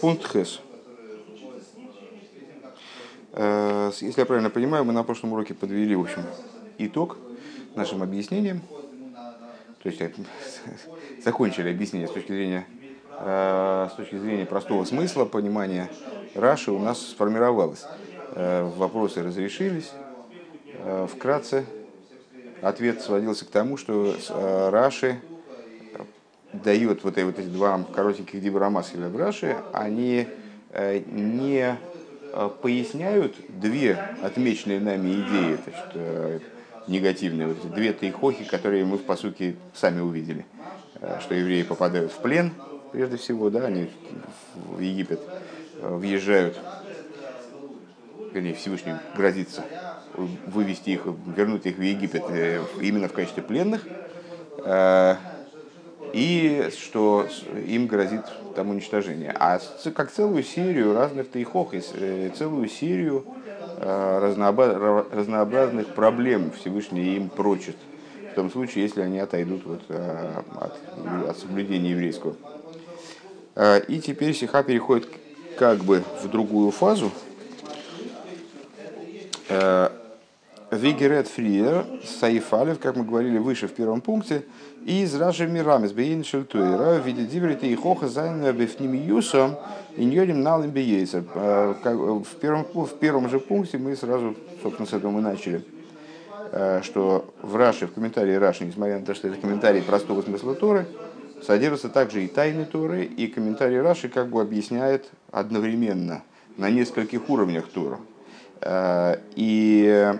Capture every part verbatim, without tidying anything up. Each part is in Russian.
Пункт Хэс. Если я правильно понимаю, мы на прошлом уроке подвели, в общем, итог нашим объяснениям. То есть закончили объяснение с точки зрения, с точки зрения простого смысла, понимания Раши у нас сформировалось. Вопросы разрешились. Вкратце ответ сводился к тому, что Раши дает вот эти, вот эти два коротеньких дибура Маскеля в Раши, они не поясняют две отмеченные нами идеи, значит, негативные, вот эти две тейхохи, которые мы в посуке сами увидели, что евреи попадают в плен, прежде всего, да, они в Египет въезжают, вернее, Всевышний грозится вывести их, вернуть их в Египет именно в качестве пленных, и что им грозит там уничтожение. А как целую серию разных тейхох, целую серию разнообразных проблем Всевышний им прочит, в том случае, если они отойдут вот от, от соблюдения еврейского. И теперь сиха переходит как бы в другую фазу. Вигерет Фриер, Саифалев, как мы говорили выше в первом пункте, и из Раши Мирамис, Бейн Шельтуэра, в виде Диврита и Хоха Зайна Бефнимиюсом, и Ньорим Налым Бейейса. В первом же пункте мы сразу, собственно, с этого мы начали, что в Раши, в комментарии Раши, несмотря на то, что это комментарий простого смысла Торы, содержатся также и тайны Торы, и комментарий Раши как бы объясняет одновременно, на нескольких уровнях Тору. И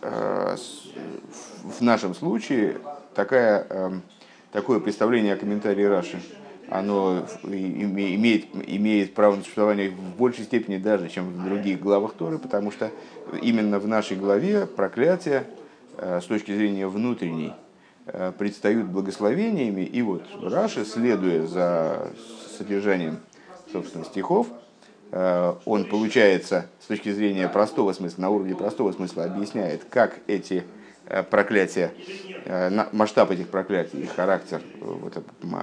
в нашем случае такая, такое представление о комментарии Раши, оно имеет, имеет право на существование в большей степени даже, чем в других главах Торы, потому что именно в нашей главе проклятия с точки зрения внутренней предстают благословениями. И вот Раши, следуя за содержанием, собственно, стихов, он, получается, с точки зрения простого смысла, на уровне простого смысла объясняет, как эти проклятия, масштаб этих проклятий, их характер, вот,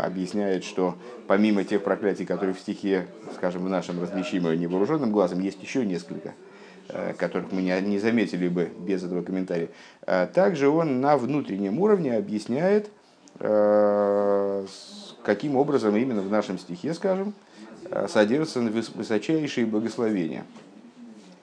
объясняет, что помимо тех проклятий, которые в стихе, скажем, в нашем различимы невооруженным глазом, есть еще несколько, которых мы не заметили бы без этого комментария. Также он на внутреннем уровне объясняет, каким образом именно в нашем стихе, скажем, содержатся высочайшие благословения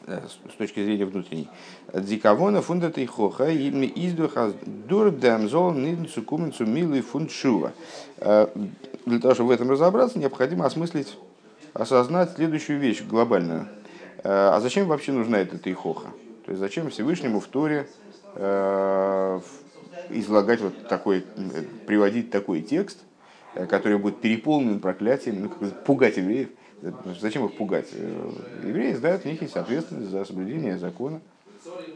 с точки зрения внутренней. Дикавона фундата и хоха именно издуха дурдамзол нидницу кумницу милый фундшува. Для того, чтобы в этом разобраться, необходимо осмыслить, осознать следующую вещь глобальную. А зачем вообще нужна эта тейхоха? То есть зачем Всевышнему в Торе излагать вот такой, приводить такой текст, который будет переполнен проклятиями, ну, пугать евреев. Зачем их пугать? Евреи знают, у них есть ответственность за соблюдение закона.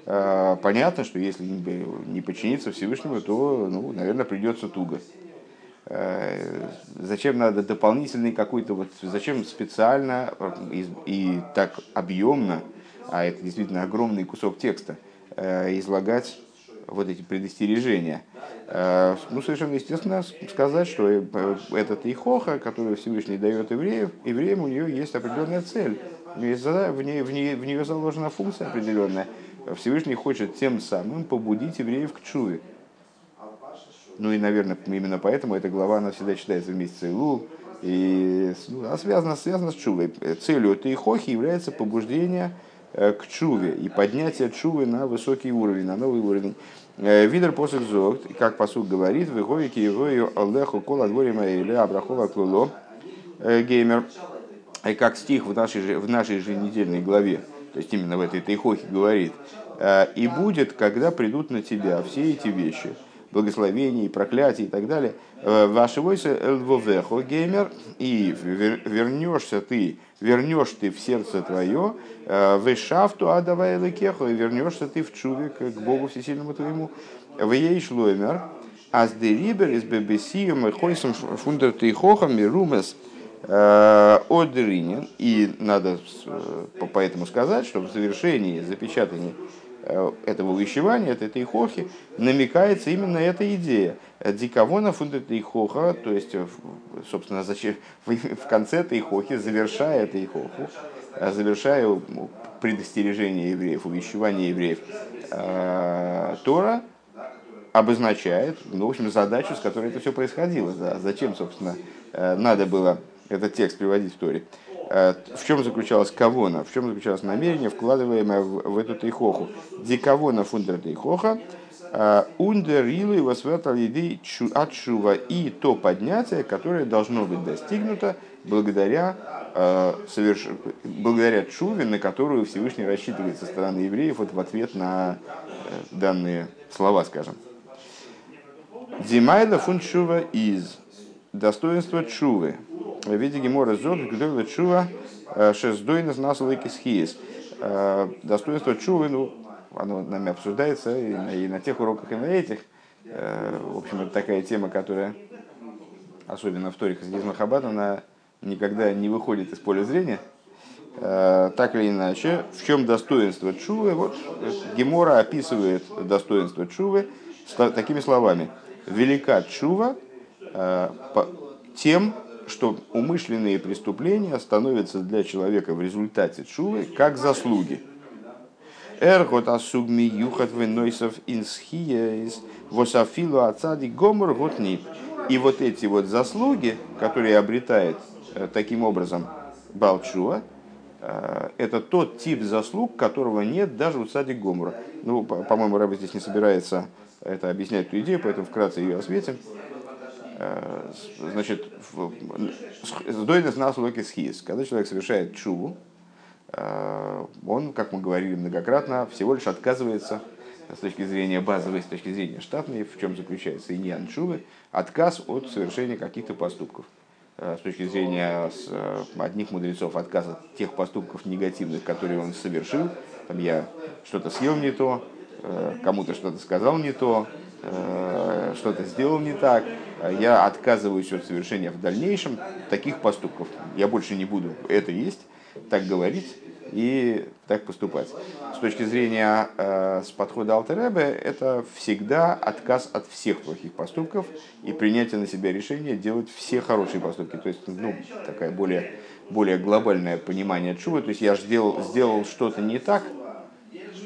Понятно, что если не подчиниться Всевышнему, то, ну, наверное, придется туго. Зачем надо дополнительный какой-то, вот, зачем специально и, и так объемно, а это действительно огромный кусок текста, излагать вот эти предостережения? Ну, совершенно естественно сказать, что эта тейхоха, которую Всевышний дает евреям, евреям у нее есть определенная цель, в нее, в нее, в нее заложена функция определенная. Всевышний хочет тем самым побудить евреев к тшуве. Ну и, наверное, именно поэтому эта глава, она всегда читается в месяц Элул, и она связана, связана с тшувой. Целью тейхохи является побуждение к тшуве и поднятие тшувы на высокий уровень, на новый уровень. Видер посук зогт, как посук говорит, выходит к его Аллаху кола дворима или Абрахова клуло геймер. И как стих в нашей же, в нашей же недельной главе, то есть именно в этой тейхохе говорит: и будет, когда придут на тебя все эти вещи, благословений, проклятий и так далее, вашевойся эльвовехо геймер, и вернешься ты, вернешь ты в сердце твое, вешафту адавай лекехо, и вернешься ты в чуве к Богу Всесильному твоему, вееш лоймер, аздерибер из бебесием и хойсом фундерты хохами румес одеринен. И надо поэтому сказать, что в завершении запечатании этого увещевания, от этой хохи, намекается именно эта идея. Дикавона фундет эйхоха, то есть, собственно, зачем в конце эйхохи, завершая эйхоху, завершая предостережение евреев, увещевание евреев, Тора обозначает, ну, в общем, задачу, с которой это все происходило. Зачем, собственно, надо было этот текст приводить в Торе? В чем заключалась кавона, в чем заключалось намерение, вкладываемое в, в эту тейхоху? Дикавона фундер тейхоха, ундерилы восвяталиды отшува, и то поднятие, которое должно быть достигнуто благодаря, э, соверш... благодаря тшуве, на которую Всевышний рассчитывает со стороны евреев вот в ответ на данные слова, скажем. Димайла фун тшува из, достоинство тшувы. В виде гемора зод, гдойла тшува, шездойна знасалык исхиес. Достоинство тшувы, ну, оно нами обсуждается и на, и на тех уроках, и на этих. В общем, это такая тема, которая, особенно в Торе Хасидизма Хаббата, она никогда не выходит из поля зрения. Так или иначе, в чем достоинство тшувы? Вот гемора описывает достоинство тшувы такими словами. Велика тшува тем, что умышленные преступления становятся для человека в результате тшувы как заслуги. Эргот асугми юхат венойсов инсхиес восафилу ацади гомор готни. И вот эти вот заслуги, которые обретает таким образом балчува, это тот тип заслуг, которого нет даже у цадик гомора. Ну, по-моему, Рабби здесь не собирается это объяснять, эту идею, поэтому вкратце ее осветим. Значит, сдойность на слоке схиз. Когда человек совершает тшуву, он, как мы говорили многократно, всего лишь отказывается с точки зрения базовой, с точки зрения штатной, в чем заключается и не аншувы, отказ от совершения каких-то поступков. С точки зрения одних мудрецов, отказ от тех поступков негативных, которые он совершил. Там я что-то съел не то, кому-то что-то сказал не то, что-то сделал не так, я отказываюсь от совершения в дальнейшем таких поступков. Я больше не буду это есть, так говорить и так поступать. С точки зрения э, с подхода Альтер Ребе, это всегда отказ от всех плохих поступков и принятие на себя решения делать все хорошие поступки. То есть, ну, такая более, более глобальное понимание тшувы. То есть, я сделал, сделал что-то не так,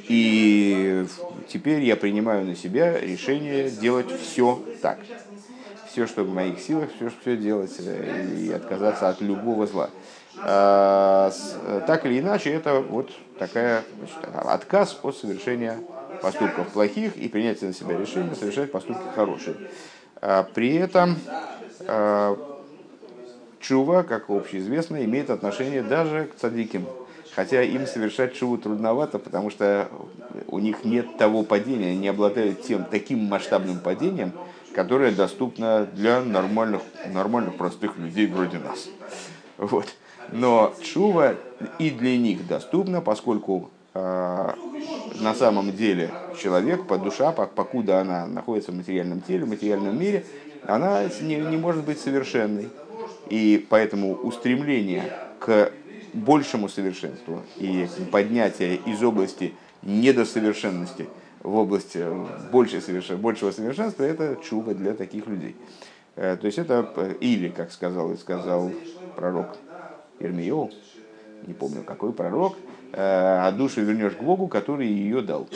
и теперь я принимаю на себя решение делать все так. Все, что в моих силах, все, что делать, и отказаться от любого зла. Так или иначе, это вот такая, значит, отказ от совершения поступков плохих и принятие на себя решения совершать поступки хорошие. При этом тшува, как общеизвестно, имеет отношение даже к цадиким. Хотя им совершать тшуву трудновато, потому что у них нет того падения, они не обладают тем таким масштабным падением, которое доступно для нормальных, нормальных простых людей вроде нас. Вот. Но тшува и для них доступна, поскольку э, на самом деле человек, душа, покуда она находится в материальном теле, в материальном мире, она не, не может быть совершенной. И поэтому устремление к большему совершенству и поднятие из области недосовершенности в область большего совершенства – это тшува для таких людей. Э, то есть это или, как сказал и сказал пророк Ирмею, не помню какой пророк, а душу вернешь к Богу, который ее дал.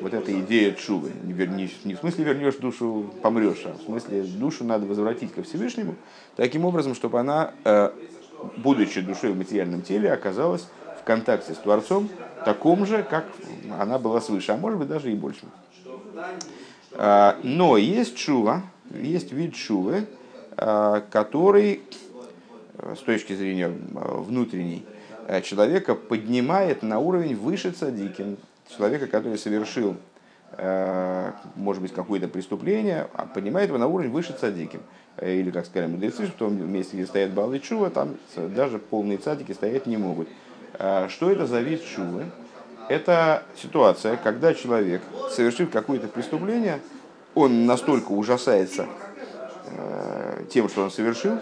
Вот эта идея тшувы. Не в смысле вернешь душу, помрешь, а в смысле душу надо возвратить ко Всевышнему, таким образом, чтобы она, будучи душой в материальном теле, оказалась в контакте с Творцом, таком же, как она была свыше, а может быть даже и большим. Но есть тшува, есть вид тшувы, который... с точки зрения внутренней, человека поднимает на уровень выше цадиким, человека, который совершил, может быть, какое-то преступление, поднимает его на уровень выше цадиким. Или, как сказали мудрецы, что в том месте, где стоят баалы тшува, там даже полные цадики стоять не могут. Что это за вид тшувы? Это ситуация, когда человек, совершив какое-то преступление, он настолько ужасается тем, что он совершил,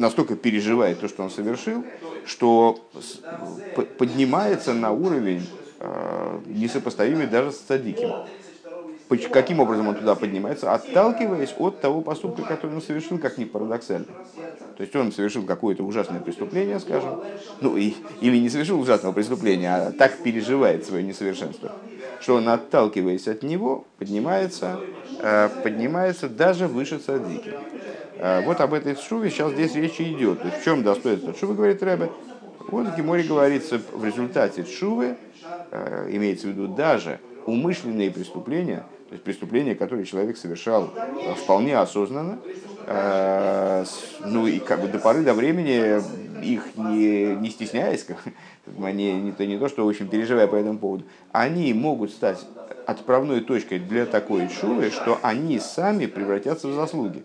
настолько переживает то, что он совершил, что поднимается на уровень несопоставимый даже с цадиком. Каким образом он туда поднимается? Отталкиваясь от того поступка, который он совершил, как ни парадоксально. То есть он совершил какое-то ужасное преступление, скажем, ну и, или не совершил ужасного преступления, а так переживает свое несовершенство, что он, отталкиваясь от него, поднимается, поднимается даже выше цаддики. Вот об этой шуве сейчас здесь речь идет. То есть в чем достоинство шувы, говорит Ребе? Вот в Геморе говорится, в результате шувы, имеется в виду даже умышленные преступления, то есть преступления, которые человек совершал вполне осознанно, ну и как бы до поры до времени их не, не стесняясь, как, не, не, то, не то, что очень переживая по этому поводу, они могут стать отправной точкой для такой тшувы, что они сами превратятся в заслуги.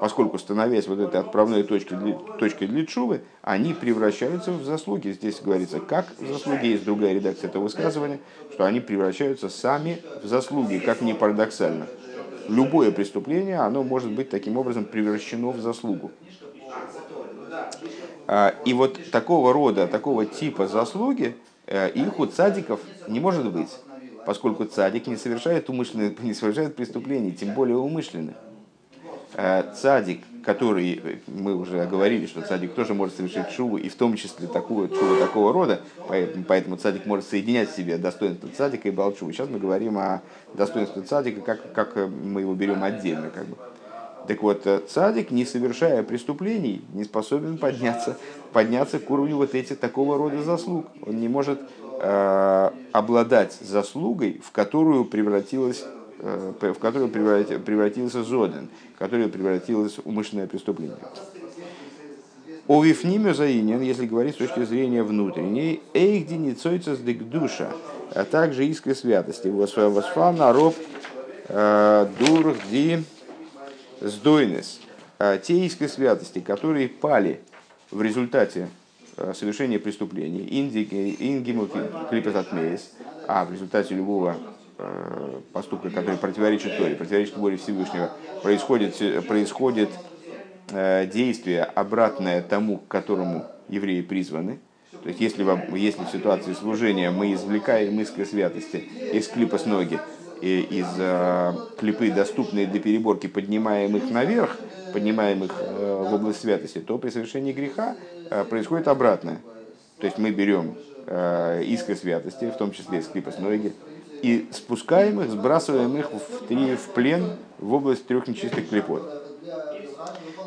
Поскольку, становясь вот этой отправной точкой для, точкой для тшувы, они превращаются в заслуги. Здесь говорится, как в заслуги, есть другая редакция этого высказывания, что они превращаются сами в заслуги, как ни парадоксально. Любое преступление, оно может быть таким образом превращено в заслугу. И вот такого рода, такого типа заслуги их у цадиков не может быть, поскольку цадик не совершает, умышленные, не совершает преступлений, тем более умышленных. Цадик, который, мы уже говорили, что цадик тоже может совершить тшуву, и в том числе такую тшуву такого рода, поэтому цадик может соединять в себе достоинство цадика и баал тшувы. Сейчас мы говорим о достоинстве цадика, как, как мы его берем отдельно. Как бы. Так вот, цадик, не совершая преступлений, не способен подняться, подняться к уровню вот этих такого рода заслуг. Он не может э, обладать заслугой, в которую превратилась в которую превратился зоден, в которую превратилось умышленное преступление. О вифнимю заинен, если говорить с точки зрения внутренней, эйхди не цойцас дек душа, а также искры святости. Восфана роб дурди сдойнес. Те искры святости, которые пали в результате совершения преступлений, ингиму клипетатмеис, а в результате любого поступка, который противоречит Торе, противоречит воле Всевышнего, происходит, происходит э, действие, обратное тому, к которому евреи призваны. То есть, если, вам, если в ситуации служения мы извлекаем искры святости из клипа с ноги, и из э, клипы, доступные для переборки, поднимаем их наверх, поднимаем их э, в область святости, то при совершении греха э, происходит обратное. То есть, мы берем э, искры святости, в том числе из клипа с ноги, и спускаем их, сбрасываем их в, три, в плен в область трех нечистых клипот.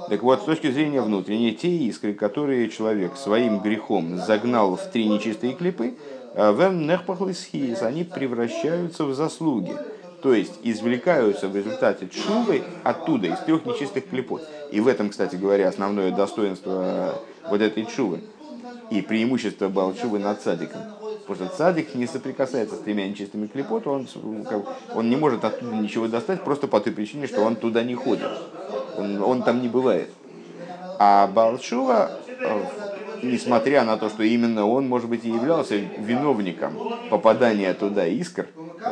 Так вот, с точки зрения внутренней, те искры, которые человек своим грехом загнал в три нечистые клипы, они превращаются в заслуги, то есть извлекаются в результате тшувы оттуда, из трех нечистых клипот. И в этом, кстати говоря, основное достоинство вот этой тшувы и преимущество баал тшувы над цадиком. Потому что цадик не соприкасается с тремя нечистыми клипот, он, он не может оттуда ничего достать просто по той причине, что он туда не ходит, он, он там не бывает. А баал тшува, несмотря на то, что именно он, может быть, и являлся виновником попадания туда искр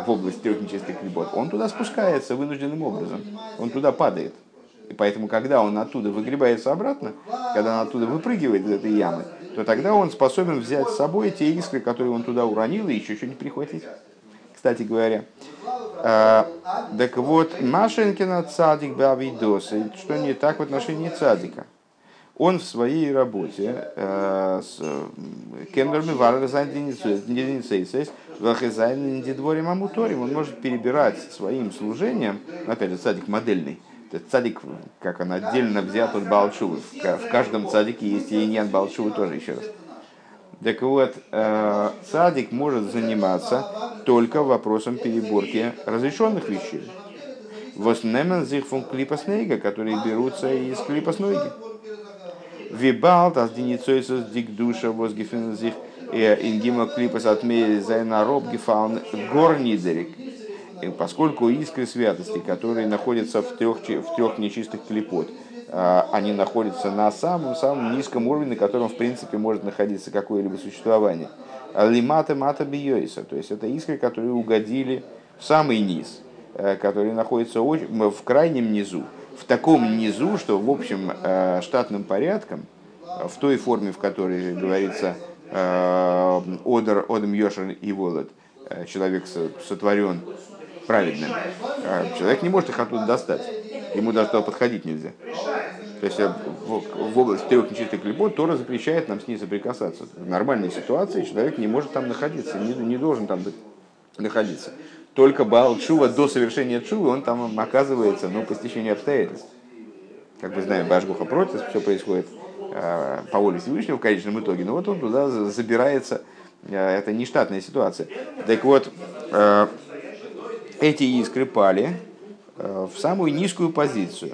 в область трех нечистых клипот, он туда спускается вынужденным образом, он туда падает. И поэтому, когда он оттуда выгребается обратно, когда он оттуда выпрыгивает из этой ямы, то тогда он способен взять с собой те искры, которые он туда уронил, и еще что-нибудь прихватить, кстати говоря. А, так вот, Машенкина цадик бавидос, что не так в отношении цадика. Он в своей работе с Кендерми Варвезайн Денисейсес, Вахезайн Дидворим Амуторим, он может перебирать своим служением, опять же, цадик модельный, цадик, как он отдельно взят от баал тшувы. В каждом цадике есть и иньян баал тшувы тоже еще раз. Так вот, цадик может заниматься только вопросом переборки разрешенных вещей. Воснемен зих фон клипас нейга, которые берутся из клипас нейги. Вибалт аздиницойсос дик душа возгифен зих ингима клипас отмея зайнароб гифаун горнидерик. Поскольку искры святости, которые находятся в трех, в трех нечистых клипот, они находятся на самом-самом низком уровне, на котором, в принципе, может находиться какое-либо существование. Лимата мата биойса, то есть это искры, которые угодили в самый низ, которые находятся в крайнем низу, в таком низу, что в общем штатным порядком, в той форме, в которой говорится «Одер, одем йошер и волод», человек сотворен праведным, человек не может их оттуда достать, ему до этого подходить нельзя. То есть в области трех нечистых клипот Тора запрещает нам с ней соприкасаться. В нормальной ситуации человек не может там находиться, не, не должен там находиться. Только Баал Тшува до совершения Тшувы он там оказывается, ну, по стечению обстоятельств. Как мы знаем, Башгуха против, все происходит э, по воле Всевышнего в конечном итоге. Но вот он туда забирается, э, это нештатная ситуация. Так вот, э, эти искры пали в самую низкую позицию.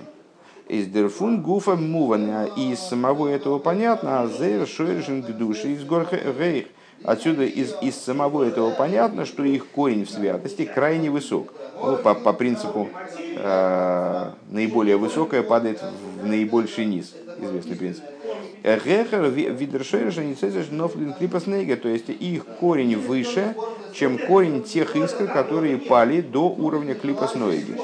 Из дерфун гуфа мувана, из самого этого понятно, а зэр шойршинг души из горхейх. Отсюда из, из самого этого понятно, что их корень в святости крайне высок. Ну, по, по принципу э, наиболее высокое падает в наибольший низ, известный принцип. Гехер видершойршинг цезэш нофлин клипаснега, то есть их корень выше, чем корень тех искр, которые пали до уровня клипас ноэги.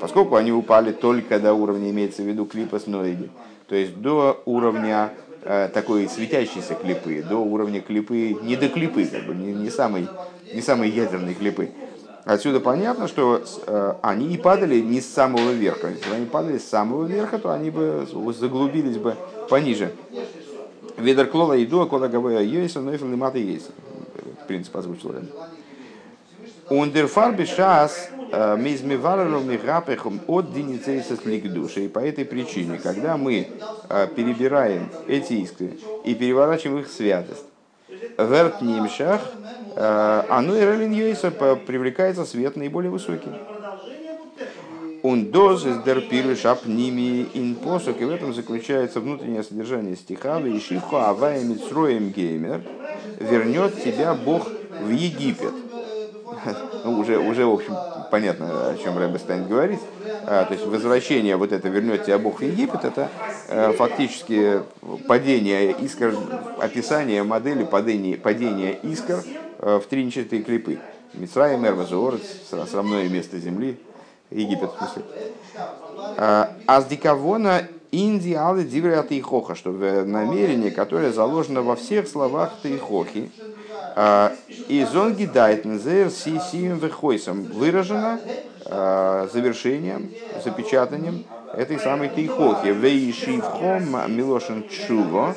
Поскольку они упали только до уровня, имеется в виду, клипас ноэги, то есть до уровня э, такой светящейся клипы, до уровня клипы, не до клипы, как бы, не, не, самой, не самой ядерной клипы. Отсюда понятно, что э, они и падали не с самого верха. Если бы они падали с самого верха, то они бы заглубились бы пониже. Ведер клола иду, а кола гавая йойса, но и фалимата есть. Принцип озвучил. И по этой причине, когда мы перебираем эти искры и переворачиваем их в святость, привлекается свет наиболее высокий. И в этом заключается внутреннее содержание стиха. Вернет тебя Бог в Египет. Ну, уже, уже, в общем, понятно, о чем Рэбе станет говорить. А, то есть возвращение, вот это «вернет тебя Бог в Египет», это э, фактически падение искр, описание модели падения, падения искр э, в три нечистые клипы. Мицраим, Эрваз, Орец, срамное место земли, Египет, в смысле. «Аздикавона индиалы дивря Тейхоха», что намерение, которое заложено во всех словах Тейхохи, и зонги дайтнзер сисием вехойсом выражено э, завершением, запечатанием этой самой тейхохи. Вейшивхом милошен чуво,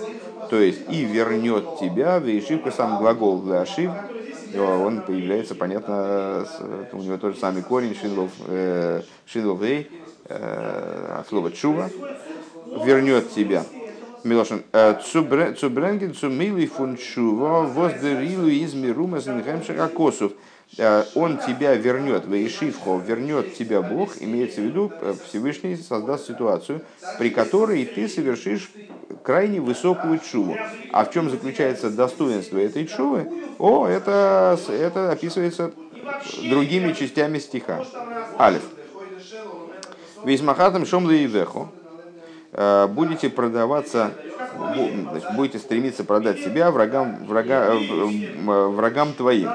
то есть и вернет тебя. Вейшивка, сам глагол вешив, он появляется, понятно, у него тот же самый корень шинлов э, шинлов вей, э, от слова чува, вернет тебя. Милошин, цубренгин, цумилый фунчува, воздерилу из мирума зенгемшакосов. Он тебя вернет, вейшивхо, вернет тебя Бог, имеется в виду, Всевышний создаст ситуацию, при которой ты совершишь крайне высокую чуву. А в чем заключается достоинство этой чувы? О, это, это описывается другими частями стиха. Алиф. Вейсмахатам шомлы и вехо. Будете продаваться, будете стремиться продать себя врагам, врага, врагам твоим.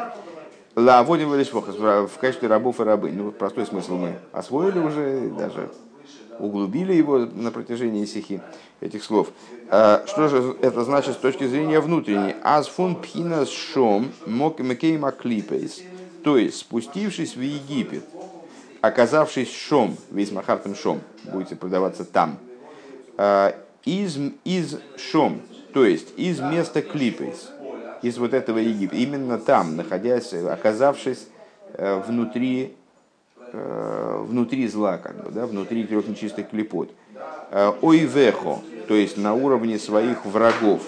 Лаводим велишвохас, в качестве рабов и рабынь. Ну, простой смысл мы освоили уже, даже углубили его на протяжении сихи, этих слов. Что же это значит с точки зрения внутренней? Азфун пхинас шом мокейма клипейс. То есть, спустившись в Египет, оказавшись шом, весь махартом шом, будете продаваться там. Из, из шом, то есть из места клипейс, из вот этого Египта, именно там, находясь, оказавшись внутри, внутри зла, как бы, да, внутри трех нечистых клипот. Ойвехо, то есть на уровне своих врагов.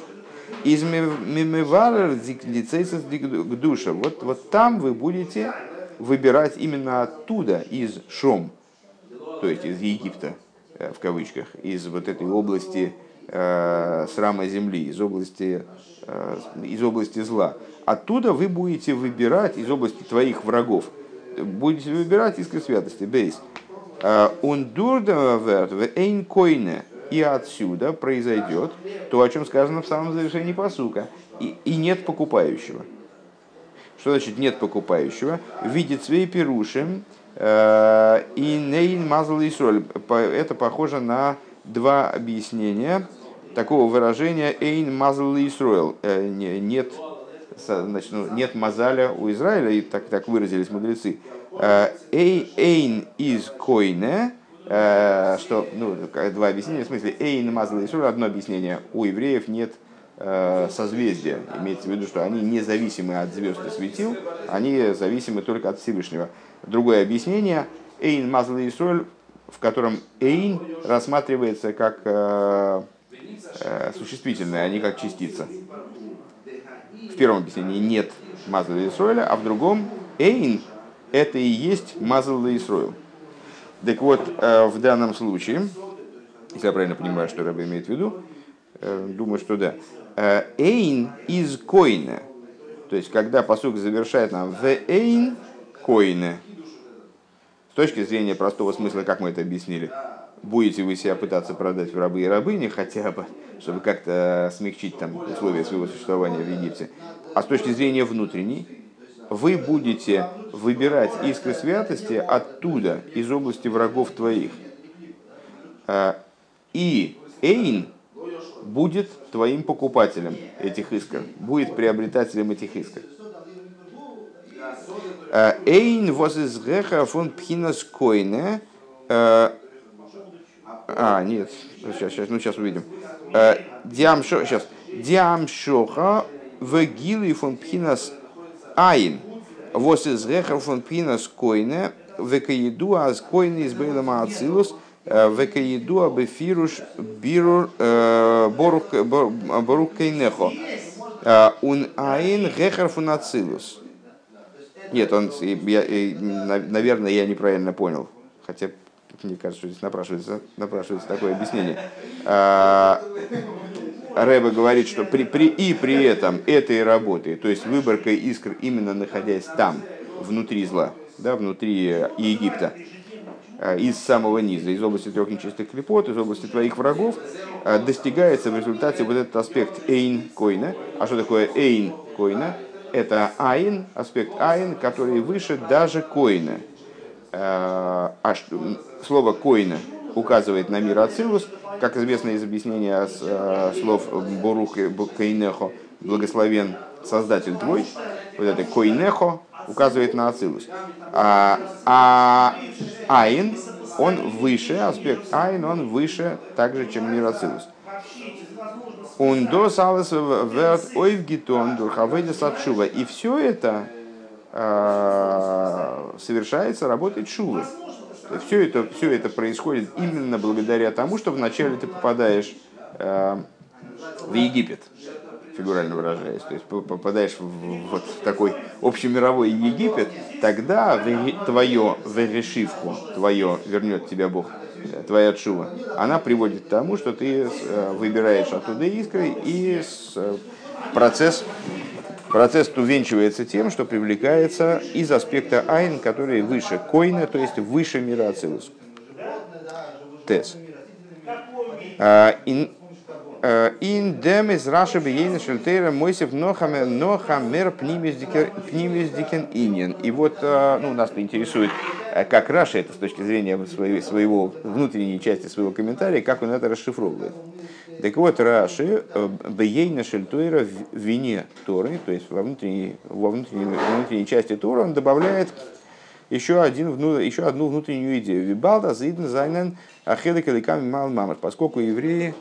Из мемеварер лицейсес к душе. Вот, вот там вы будете выбирать именно оттуда, из шом, то есть из Египта, в кавычках, из вот этой области э, срама земли, из области, э, из области зла. Оттуда вы будете выбирать, из области твоих врагов, будете выбирать искры святости, бейс. И отсюда произойдет то, о чем сказано в самом завершении пасука. И, и нет покупающего. Что значит нет покупающего? Видит свои пируши. И нейн мазл Исроль. Это похоже на два объяснения такого выражения «эйн мазл Исруэл». Нет, значит, нет мазаля у Израиля, и так, так выразились мудрецы. «Эй, эйн из койне», что, ну, два объяснения, в смысле «эйн мазл Исруэл», одно объяснение, у евреев нет созвездия, имеется в виду, что они не зависимы от звезд и светил, они зависимы только от Всевышнего. Другое объяснение «эйн мазл Исруэл», в котором «эйн» рассматривается как существительные, они как частица. В первом объяснении нет мазла Исроэля, а в другом эйн – это и есть мазла Исроэль. Так вот, в данном случае, если я правильно понимаю, что Рэбе имеет в виду, думаю, что да, эйн из койна, то есть когда пасук завершает нам «the эйн койна», с точки зрения простого смысла, как мы это объяснили, будете вы себя пытаться продать в рабы и рабыни хотя бы, чтобы как-то смягчить там условия своего существования в Египте. А с точки зрения внутренней, вы будете выбирать искры святости оттуда, из области врагов твоих. И эйн будет твоим покупателем этих искр, будет приобретателем этих искр. Эйн воз из греха фон пхинас койне. А, нет, сейчас, сейчас, ну сейчас увидим. Диам шо, сейчас. Диам шоха вегилы фон пхинас айн. Вос из реха фон пхинас койне. Векаиду аз койне из бейлама ацилус. Векаиду абефируш бирур борук кейнехо. Ун айн рехар фон ацилус. Нет, он, я, наверное, я неправильно понял. Хотя... Мне кажется, что здесь напрашивается, напрашивается такое объяснение. Рэбе говорит, что при, при, и при этом этой работы, то есть выборкой искр, именно находясь там, внутри зла, да, внутри Египта, из самого низа, из области трех нечистых клипот, из области твоих врагов, достигается в результате вот этот аспект эйн койна. А что такое эйн койна? Это айн, аспект айн, который выше даже койна. А слово «койна» указывает на мир Ацилус, как известно из объяснения слов «борух кейнехо», «благословен создатель твой», вот это «койнехо» указывает на Ацилус. А, а «айн» он выше, аспект «айн» он выше также, чем мир Ацилус. «Ундос алес верт ойвгитон дурхаведис отшува». И все это совершается работой тшувы. Все это, все это происходит именно благодаря тому, что вначале ты попадаешь э, в Египет, фигурально выражаясь, то есть попадаешь в, вот, в такой общемировой Египет, тогда в, твое верешивку, твое вернет тебя Бог, твоя тшува, она приводит к тому, что ты э, выбираешь оттуда искры, и с, э, процесс Процесс увенчивается тем, что привлекается из аспекта айн, который выше койна, то есть выше мира Ацилус. Тез. Ин дем из Раши бейна шельтейра мойсев нохамер пнимиздикен иньен. И вот, ну, нас интересует, как Раши это с точки зрения своего, своего внутренней части своего комментария, как он это расшифровывает. Так вот, Раши бейна шельтойра в вине Торы, то есть во внутренней, во внутренней, внутренней части Торы, он добавляет еще, один, еще одну внутреннюю идею. Вибалда заидн зайнен ахедек эликам мал мамар. Поскольку евреи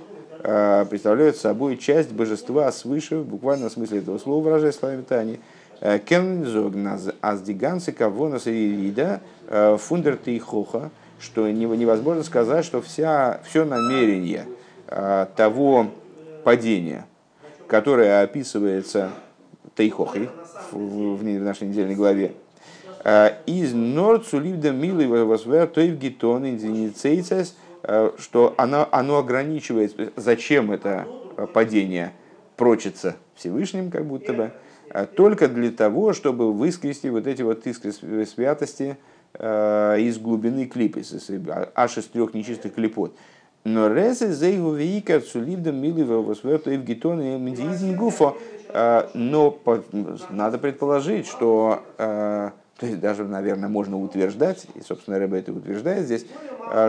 э, представляют собой часть божества свыше, буквально в смысле этого слова, выражаясь словами Тани, кен зогназ аздиганцы кавонас ирида фундерты и хоха, что невозможно сказать, что вся, все намерение того падения, которое описывается Тейхохой в, в нашей недельной главе, из Норцуливда Милы Восвертоевгитон Индиницейцес, что оно, оно ограничивает, зачем это падение прочится Всевышним, как будто бы, только для того, чтобы выскрести вот эти вот искры святости из глубины клипы, аж из трех нечистых клипот. Но резы заигувейка цулибдом милива восверту евгитон и мдиизингуфо. Но надо предположить, что То есть даже, наверное, можно утверждать, и, собственно, Ребе это утверждает здесь,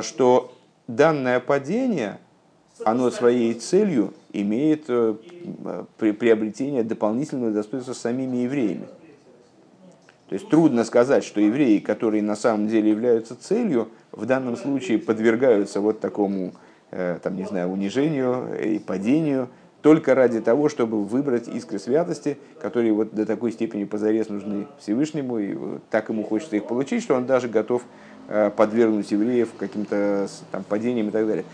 что данное падение, оно своей целью имеет приобретение дополнительного достоинства самими евреями. То есть трудно сказать, что евреи, которые на самом деле являются целью, в данном случае подвергаются вот такому, там, не знаю, унижению и падению, только ради того, чтобы выбрать искры святости, которые вот до такой степени позарез нужны Всевышнему, и так ему хочется их получить, что он даже готов подвергнуть евреев каким-то там падениям и так далее.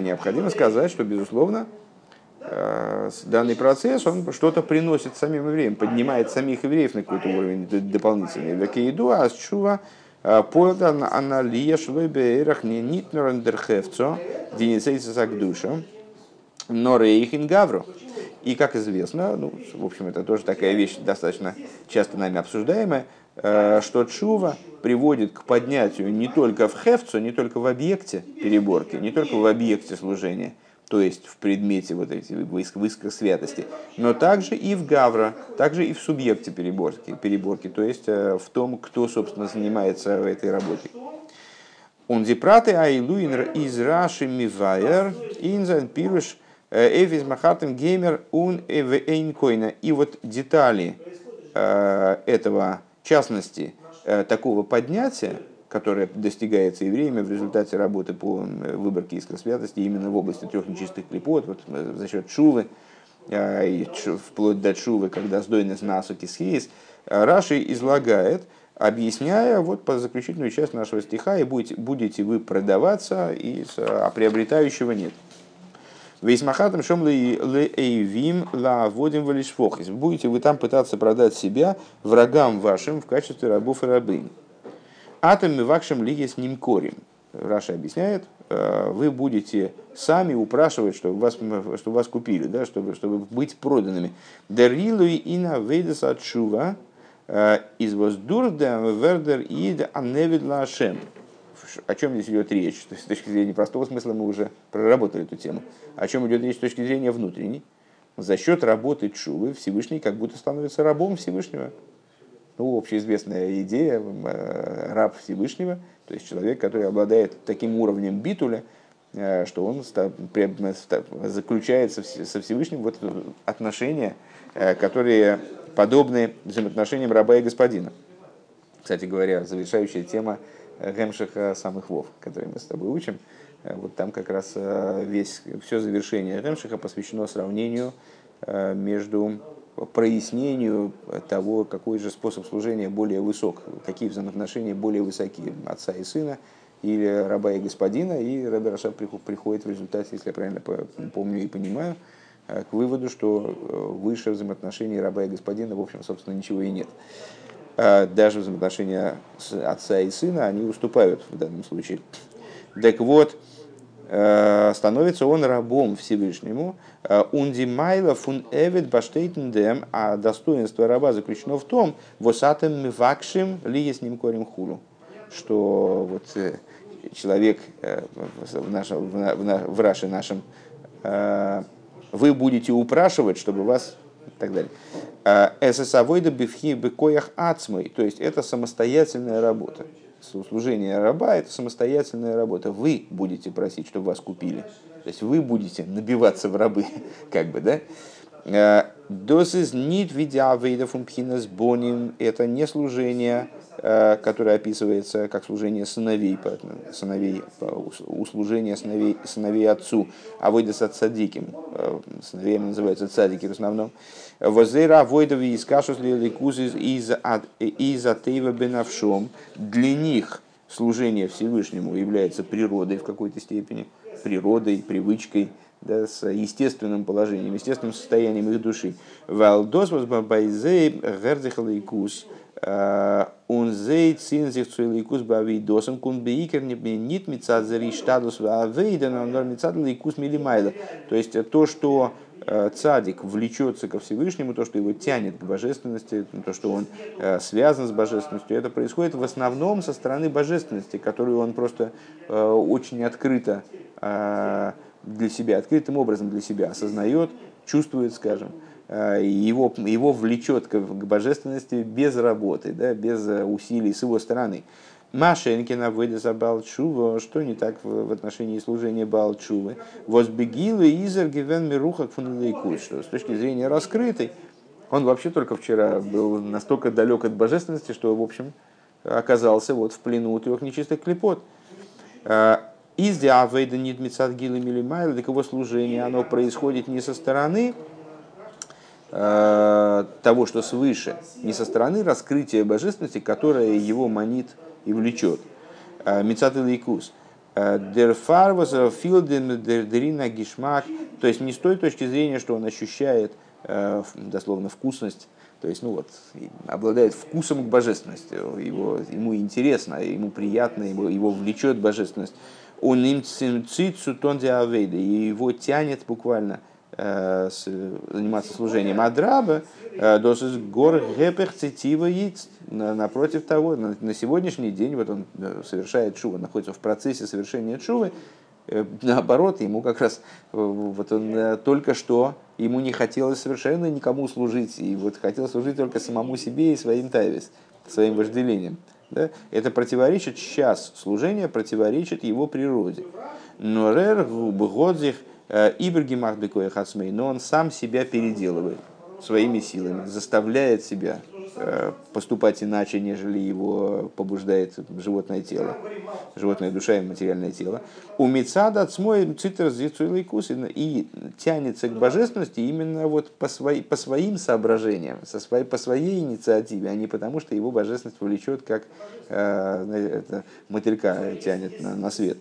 Необходимо сказать, что, безусловно, данный процесс, он что-то приносит самим евреям, поднимает самих евреев на какой-то уровень дополнительный. И, как известно, ну, в общем, это тоже такая вещь, достаточно часто нами обсуждаемая, что тшува приводит к поднятию не только в хефцу, не только в объекте переборки, не только в объекте служения, то есть в предмете вот эти, в искры святости, но также и в гавра, также и в субъекте переборки, переборки, то есть в том, кто, собственно, занимается этой работой. Он дипраты айлуинр из раши мивайер инзайн пируш эвиз махатем геймер ун эвэйнкойна. И вот детали этого, в частности, такого поднятия, которое достигается евреями в результате работы по выборке искр святости именно в области трех нечистых клипот, вот, за счет шувы, и вплоть до шувы, когда сдойность насуки схейс, Раши излагает, объясняя вот по заключительную часть нашего стиха: и будете, будете вы продаваться, и, а приобретающего нет. Вейсмахатам шом леэйвим лааводим валишфохис. Будете вы там пытаться продать себя врагам вашим в качестве рабов и рабынь. Атом мивакшем лиге с ним корим. Раша объясняет, вы будете сами упрашивать, чтобы вас, чтобы вас купили, да, чтобы, чтобы быть проданными. Дарилуи ина вейдас отшува из воздурда вердер ид аневид лаашем. О чем здесь идет речь? То есть, с точки зрения простого смысла мы уже проработали эту тему. О чем идет речь с точки зрения внутренней? За счет работы тшувы Всевышний как будто становится рабом Всевышнего. Ну, общеизвестная идея раб Всевышнего, то есть человек, который обладает таким уровнем битуля, что он заключает со Всевышним вот отношения, которые подобны взаимоотношениям раба и господина. Кстати говоря, завершающая тема Гемшиха самых вов, который мы с тобой учим, вот там как раз весь, все завершение Гемшиха посвящено сравнению между, прояснению того, какой же способ служения более высок, какие взаимоотношения более высоки, отца и сына, или раба и господина, и Ребе Раша приходит в результате, если я правильно помню и понимаю, к выводу, что выше взаимоотношений раба и господина, в общем, собственно, ничего и нет. Даже взаимоотношения отца и сына, они уступают в данном случае. Так вот, становится он рабом Всевышнему. Ундимайла фун эвид баштейтендем, а достоинство раба заключено в том, восатым мивакшим лие с ним корим хулу, что вот человек в, нашем, в Раше нашем, вы будете упрашивать, чтобы вас, и так далее. Эсэсавойда бифхи бекоях ацмой, то есть это самостоятельная работа. Служение раба – это самостоятельная работа. Вы будете просить, чтобы вас купили. То есть вы будете набиваться в рабы, как бы, да? Дос из нит видя вейда фумпхинас боним – это не служение, которое описывается как служение сыновей, сыновей услужение сыновей, сыновей отцу, а войдас от садиким, сыновьями называются цадики в основном. Возера войдови из кашус лиликузис из атеева бенавшом. Для них служение Всевышнему является природой в какой-то степени, природой, привычкой, да, с естественным положением, естественным состоянием их души. Валдос возбабайзей гердихалайкус. То есть то, что цадик влечется ко Всевышнему, то, что его тянет к божественности, то, что он связан с божественностью, это происходит в основном со стороны божественности, которую он просто очень открыто для себя, открытым образом для себя осознает, чувствует, скажем. его, его влечет к божественности без работы, да, без усилий с его стороны. Машенькина выдаса Баалчува, что не так в отношении служения Баалчувы? Возбегилы изер гивен мируха кфунлейкут, что с точки зрения раскрытой, он вообще только вчера был настолько далек от божественности, что, в общем, оказался вот в плену у трех нечистых клепот. Изди авейда нит мицат гилым или майл, так его служение, оно происходит не со стороны э, того, что свыше, не со стороны раскрытия божественности, которое его манит и влечет. Мицат иликус. Дер фарвас филден дердерина гишмак. То есть не с той точки зрения, что он ощущает э, дословно вкусность, то есть, ну вот, обладает вкусом к божественности, его, ему интересно, ему приятно, его, его влечет божественность. Он им цицу тонди авейда, и его тянет буквально э, с, заниматься служением. Адраба, досыс гор гепех цитива яиц, напротив того, на, на сегодняшний день вот он совершает шува, находится в процессе совершения шувы, э, наоборот, ему как раз, э, вот он э, только что, ему не хотелось совершенно никому служить, и вот хотел служить только самому себе и своим тайвис, своим вожделением. Да? Это противоречит сейчас, служение противоречит его природе. Но рэр губгодзих ибергимах бекоя хацмей, но он сам себя переделывает своими силами, заставляет себя поступать иначе, нежели его побуждает животное тело, животная душа и материальное тело. У мицада цмой цитер зицуилый кус, и тянется к божественности именно вот по, свои, по своим соображениям, со своей, по своей инициативе, а не потому, что его божественность влечет, как э, это, мотылька тянет на, на свет.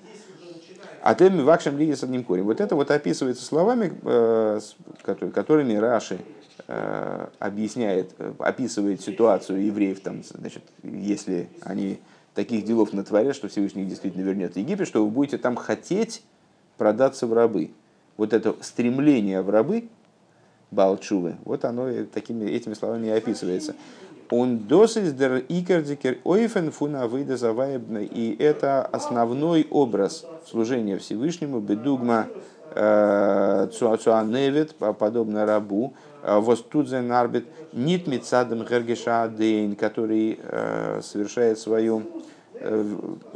А теми вакшем лиги с одним корень. Вот это вот описывается словами, э, которыми Раши объясняет, описывает ситуацию евреев, там, значит, если они таких делов натворят, что Всевышний действительно вернет в Египет, что вы будете там хотеть продаться в рабы. Вот это стремление в рабы, Баалчувы, вот оно такими, этими словами и описывается. Он досиздер икардикер ойфен фуна выйда завайбна, и это основной образ служения Всевышнему, бедугма цуаневит, подобно рабу, Востудзен арбит нит мицадом хергеша адейн, который совершает свое,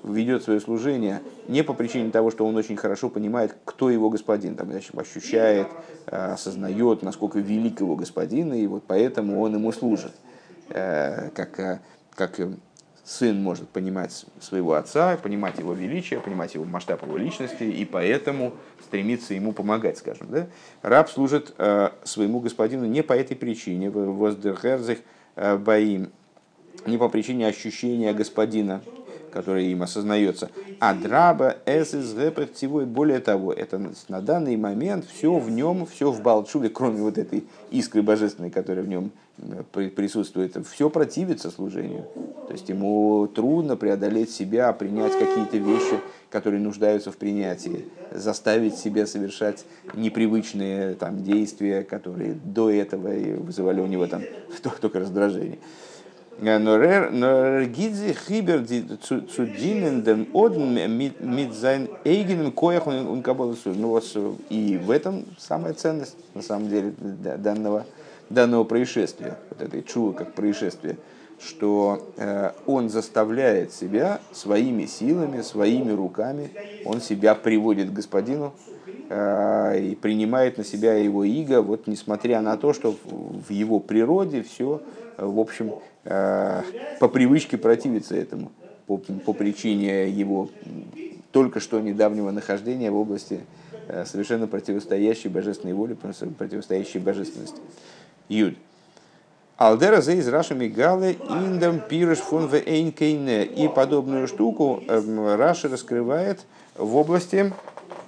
ведет свое служение не по причине того, что он очень хорошо понимает, кто его господин, там, значит, ощущает, осознает, насколько велик его господин, и вот поэтому он ему служит. Как, как сын может понимать своего отца, понимать его величие, понимать его масштаб его личности, и поэтому стремится ему помогать, скажем. Да? Раб служит э, своему господину не по этой причине, воздерхерзих баим, не по причине ощущения господина, который им осознается. А драба эсэсгэпэфтивой, более того, это на данный момент все в нем, все в Баалчуве, кроме вот этой искры божественной, которая в нем присутствует, все противится служению. То есть ему трудно преодолеть себя, принять какие-то вещи, которые нуждаются в принятии, заставить себя совершать непривычные там действия, которые до этого вызывали у него там только раздражение. И в этом самая ценность, на самом деле, данного данного происшествия, вот этой чувы как происшествия, что э, он заставляет себя своими силами, своими руками, он себя приводит к господину э, и принимает на себя его иго, вот несмотря на то, что в его природе все, в общем, э, по привычке противится этому, по, по причине его только что недавнего нахождения в области э, совершенно противостоящей божественной воли, противостоящей божественности. Юд. Алдера за из Раши Мигалы индам пирыш фон в эйнкейне. И подобную штуку Раши раскрывает в области,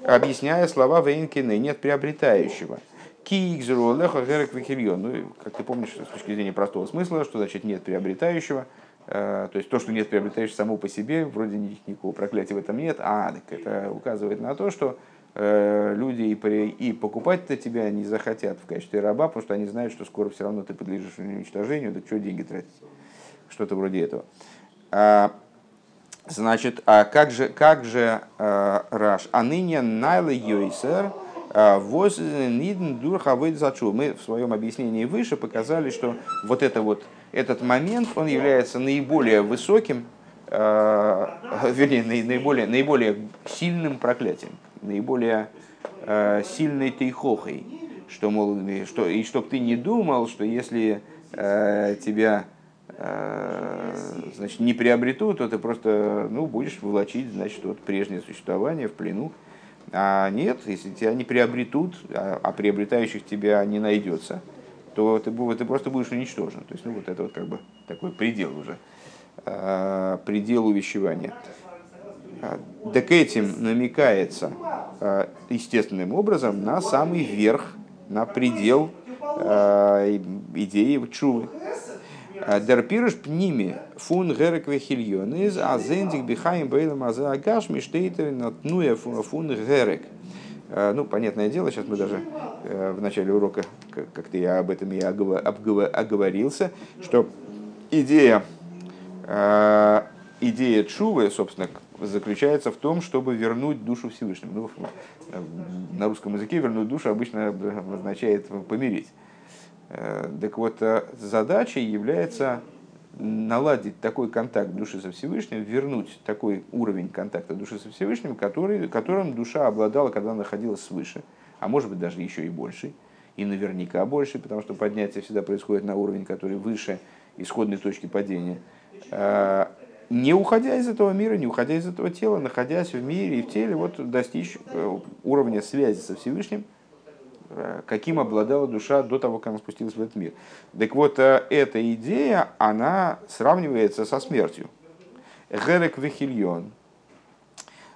объясняя слова в эйнкейне, нет приобретающего. Киикзеру лехо герек вихильон. Ну, как ты помнишь, с точки зрения простого смысла, что значит нет приобретающего. То есть то, что нет приобретающего само по себе, вроде никакого проклятия в этом нет. А, так это указывает на то, что люди и покупать-то тебя не захотят в качестве раба, потому что они знают, что скоро все равно ты подлежишь уничтожению, так что деньги тратить? Что-то вроде этого. А, значит, а как же, как же а, Раш? А ныне Найла Йойсер Мы в своем объяснении выше показали, что вот, это вот этот момент, он является наиболее высоким, э, вернее, наиболее, наиболее сильным проклятием, наиболее э, сильной тейхохой. Что, мол, что, и чтоб ты не думал, что если э, тебя э, значит, не приобретут, то ты просто ну, будешь влачить значит, вот, прежнее существование в плену. А нет, если тебя не приобретут, а, а приобретающих тебя не найдется, то ты, ты просто будешь уничтожен. То есть, ну, вот это вот как бы такой предел уже, э, предел увещевания. Так этим намекается э, естественным образом на самый верх, на предел э, идеи тшувы. Дерпирыш пними фун гереквехильон из азендик бихаим бейлам азагаш миштейтовин отнуя фун герек. Ну, понятное дело, сейчас мы даже в начале урока как-то я об этом и оговорился, что идея, идея тшувы, собственно, заключается в том, чтобы вернуть душу Всевышнему. Ну, на русском языке вернуть душу обычно означает помирить. Так вот, задачей является наладить такой контакт души со Всевышним, вернуть такой уровень контакта души со Всевышним, который, которым душа обладала, когда она находилась свыше, а может быть даже еще и больше, и наверняка больше, потому что поднятие всегда происходит на уровень, который выше исходной точки падения, не уходя из этого мира, не уходя из этого тела, находясь в мире и в теле, вот достичь уровня связи со Всевышним, каким обладала душа до того, как она спустилась в этот мир. Так вот, эта идея, она сравнивается со смертью. Герек вехильон,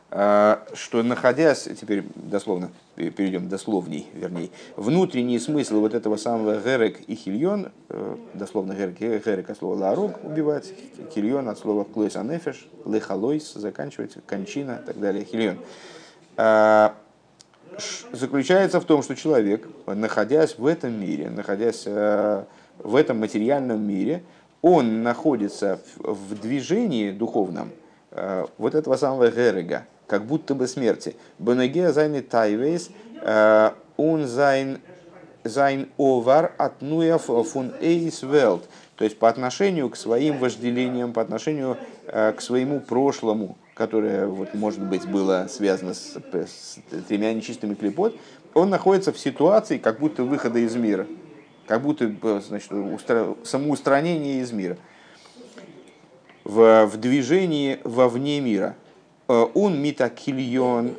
что находясь, теперь дословно, перейдем дословней, вернее, внутренний смысл вот этого самого герек и хильон, дословно герек, герек от слова ларок, убивать, хильон от слова клойс анефеш, лехалойс, заканчивать, кончина и так далее, хильон. Заключается в том, что человек, находясь в этом мире, находясь в этом материальном мире, он находится в движении духовном вот этого самого герега, как будто бы смерти. Бенеге зайн тайвейс, он зайн овар отнуя фун эйс велт. То есть по отношению к своим вожделениям, по отношению к своему прошлому, которое, вот, может быть, было связано с, с тремя нечистыми клипот, он находится в ситуации, как будто выхода из мира, как будто значит, устра... самоустранение из мира, в, в движении вовне мира. Он митакильон,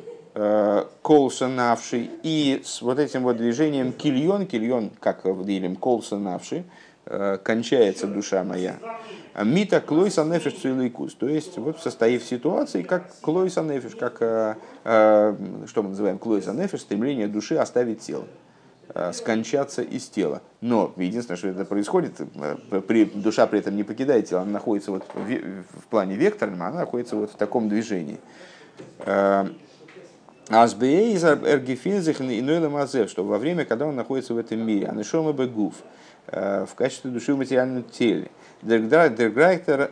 колсонавший, и с вот этим вот движением кильон, кильон, как в делим, колсонавший, кончается душа моя. Мита клойс анефиш цуилейкус, то есть вот состоит в ситуации, как клойс анефиш, как что мы называем клойс анефиш, стремление души оставить тело, скончаться из тела. Но единственное, что это происходит, душа при этом не покидает тело, она находится вот в плане векторном, она находится вот в таком движении. Азбе из эргифинзих инуэлем азев, что во время, когда он находится в этом мире, анешом и бегуф, в качестве души в материальном теле. Дерграйтер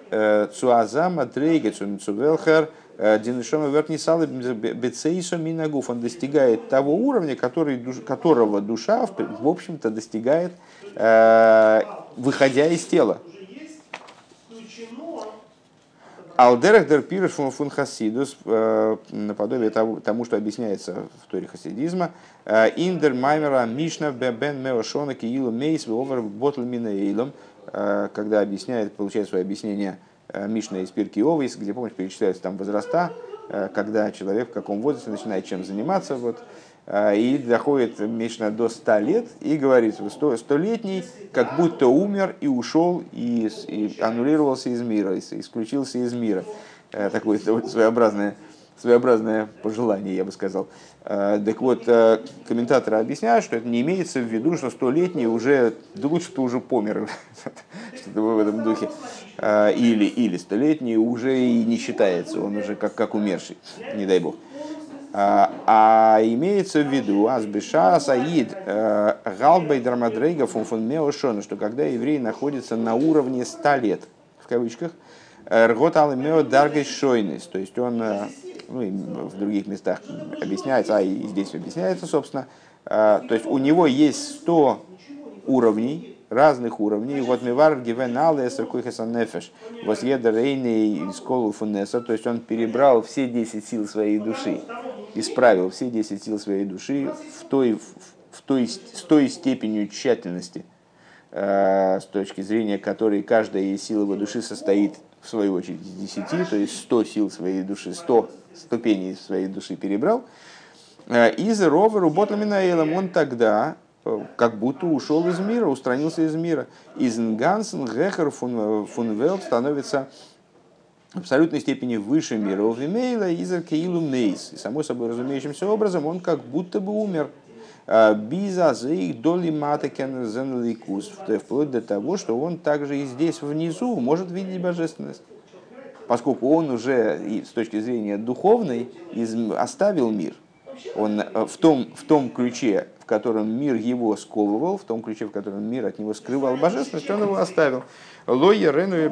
цуазама дрейгецум цувелхер динешома вертнисалы бецейсом минагуф. Он достигает того уровня, который, которого душа, в общем-то, достигает, выходя из тела. Алдерах дерпирш фун хасидус, наподобие того, тому, что объясняется в торе хасидизма, индер маймера мишна бен меошона киилу мейс вовер ботл минаилом, когда объясняет, получает свое объяснение мишна из пирки овис, где, помнишь, перечисляются там возраста, когда человек в каком возрасте начинает чем заниматься, вот, и доходит мишна до ста лет и говорит, что столетний как будто умер и ушел, и, и аннулировался из мира, исключился из мира. Такое своеобразное, своеобразное пожелание, я бы сказал. Так вот, комментаторы объясняют, что это не имеется в виду, что столетний уже, да лучше ты уже помер, что-то в этом духе. Или, или столетний уже и не считается, он уже как, как умерший, не дай бог. А имеется в виду Азбиша Саид Галбай Драмадрейга Фунфунмеошона, что когда еврей находится на уровне ста лет, в кавычках, Ргот Алмео Даргей Шойнес, то есть он ну и в других местах объясняется, а и здесь объясняется, собственно. То есть у него есть сто уровней, разных уровней. Вот мивар гивен алес ркуйхесан нефеш, восъеда рейней сколу фунеса. То есть он перебрал все десять сил своей души, исправил все десять сил своей души в той, в той, с той степенью тщательности, с точки зрения которой каждая из сил его души состоит в свою очередь из десяти, то есть сто сил своей души, сто ступеней своей души перебрал. Из ровер уботлами наэлом он тогда как будто ушел из мира, устранился из мира. Из нгансен гехер фунвелд становится в абсолютной степени выше мира. Увимейла из аркеилум нейс. И само собой разумеющимся образом он как будто бы умер. Вплоть до того, что он также и здесь внизу может видеть божественность, поскольку он уже с точки зрения духовной оставил мир. Он в том, в том ключе, в котором мир его сковывал, в том ключе, в котором мир от него скрывал божественность, он его оставил. Ло Ерену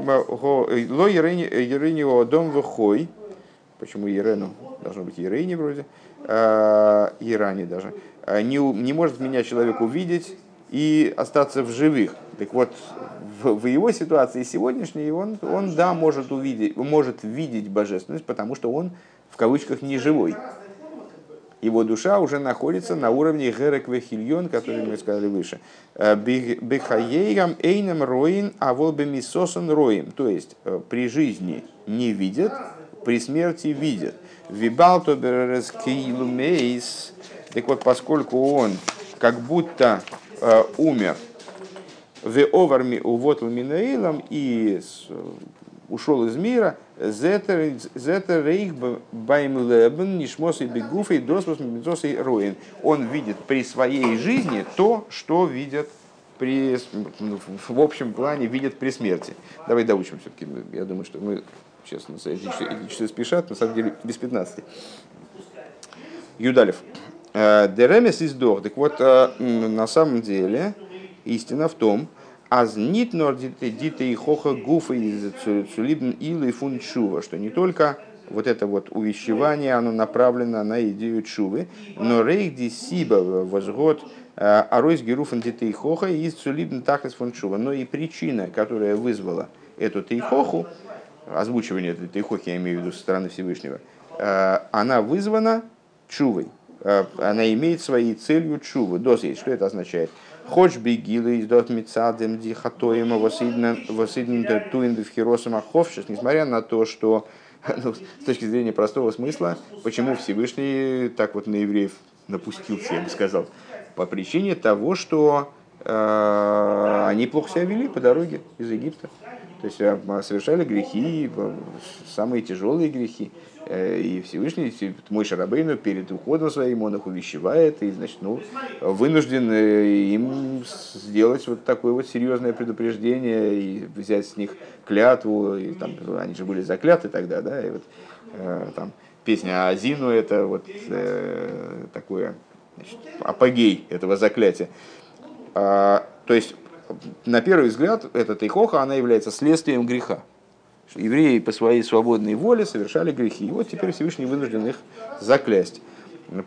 Дом Вухой. Почему Ерену? Должно быть Ерене вроде. Иране даже. Не, не может меня человек увидеть и остаться в живых. Так вот, в, в его ситуации сегодняшней он, он да, может, увидеть, может видеть божественность, потому что он, в кавычках, не живой. Его душа уже находится на уровне гереквехильон, который мы сказали выше. Бехаейгам эйнам роин, а волбемисосан роим. То есть, при жизни не видят, при смерти видят. Вибалто берескейлумейс. Так вот, поскольку он как будто э, умер в оварми увотл минаилом и с, ушел из мира, зетер рейх баймлебен нишмос и бегуф и досмос мебенцос и роин. Он видит при своей жизни то, что видят при, в общем плане видят при смерти. Давай доучим все-таки. Я думаю, что мы сейчас нас эти спешат, на самом деле без пятнадцати. Юдалев. Деремес из дох. Так вот, на самом деле, истина в том, аз нит нор дитей хоха гуфа из цулибн илы фун чува, что не только вот это вот увещевание, оно направлено на идею чувы, но рейх дисиба возгод аройс геруфан дитей хоха из цулибн тахас фун чува. Но и причина, которая вызвала эту тейхоху, озвучивание этой тейхохи, я имею в виду со стороны Всевышнего, она вызвана чувой. Она имеет своей целью чувы. Дос есть. Что это означает? Хоч бегилы из дот мецадем дихотоема восиднен туинды в хиросама ховшис. Несмотря на то, что ну, с точки зрения простого смысла, почему Всевышний так вот на евреев напустился, я бы сказал, по причине того, что э, они плохо себя вели по дороге из Египта. То есть совершали грехи, самые тяжелые грехи. И Всевышний, Моше Рабейну, перед уходом своим он их увещевает, и значит, ну, вынужден им сделать вот такое вот серьезное предупреждение, и взять с них клятву. И, там, они же были закляты тогда, да, и вот там песня Азину — это вот э, такое, значит, апогей этого заклятия. А, то есть, на первый взгляд, эта тейхоха, она является следствием греха. Евреи по своей свободной воле совершали грехи. И вот теперь Всевышний вынужден их заклясть,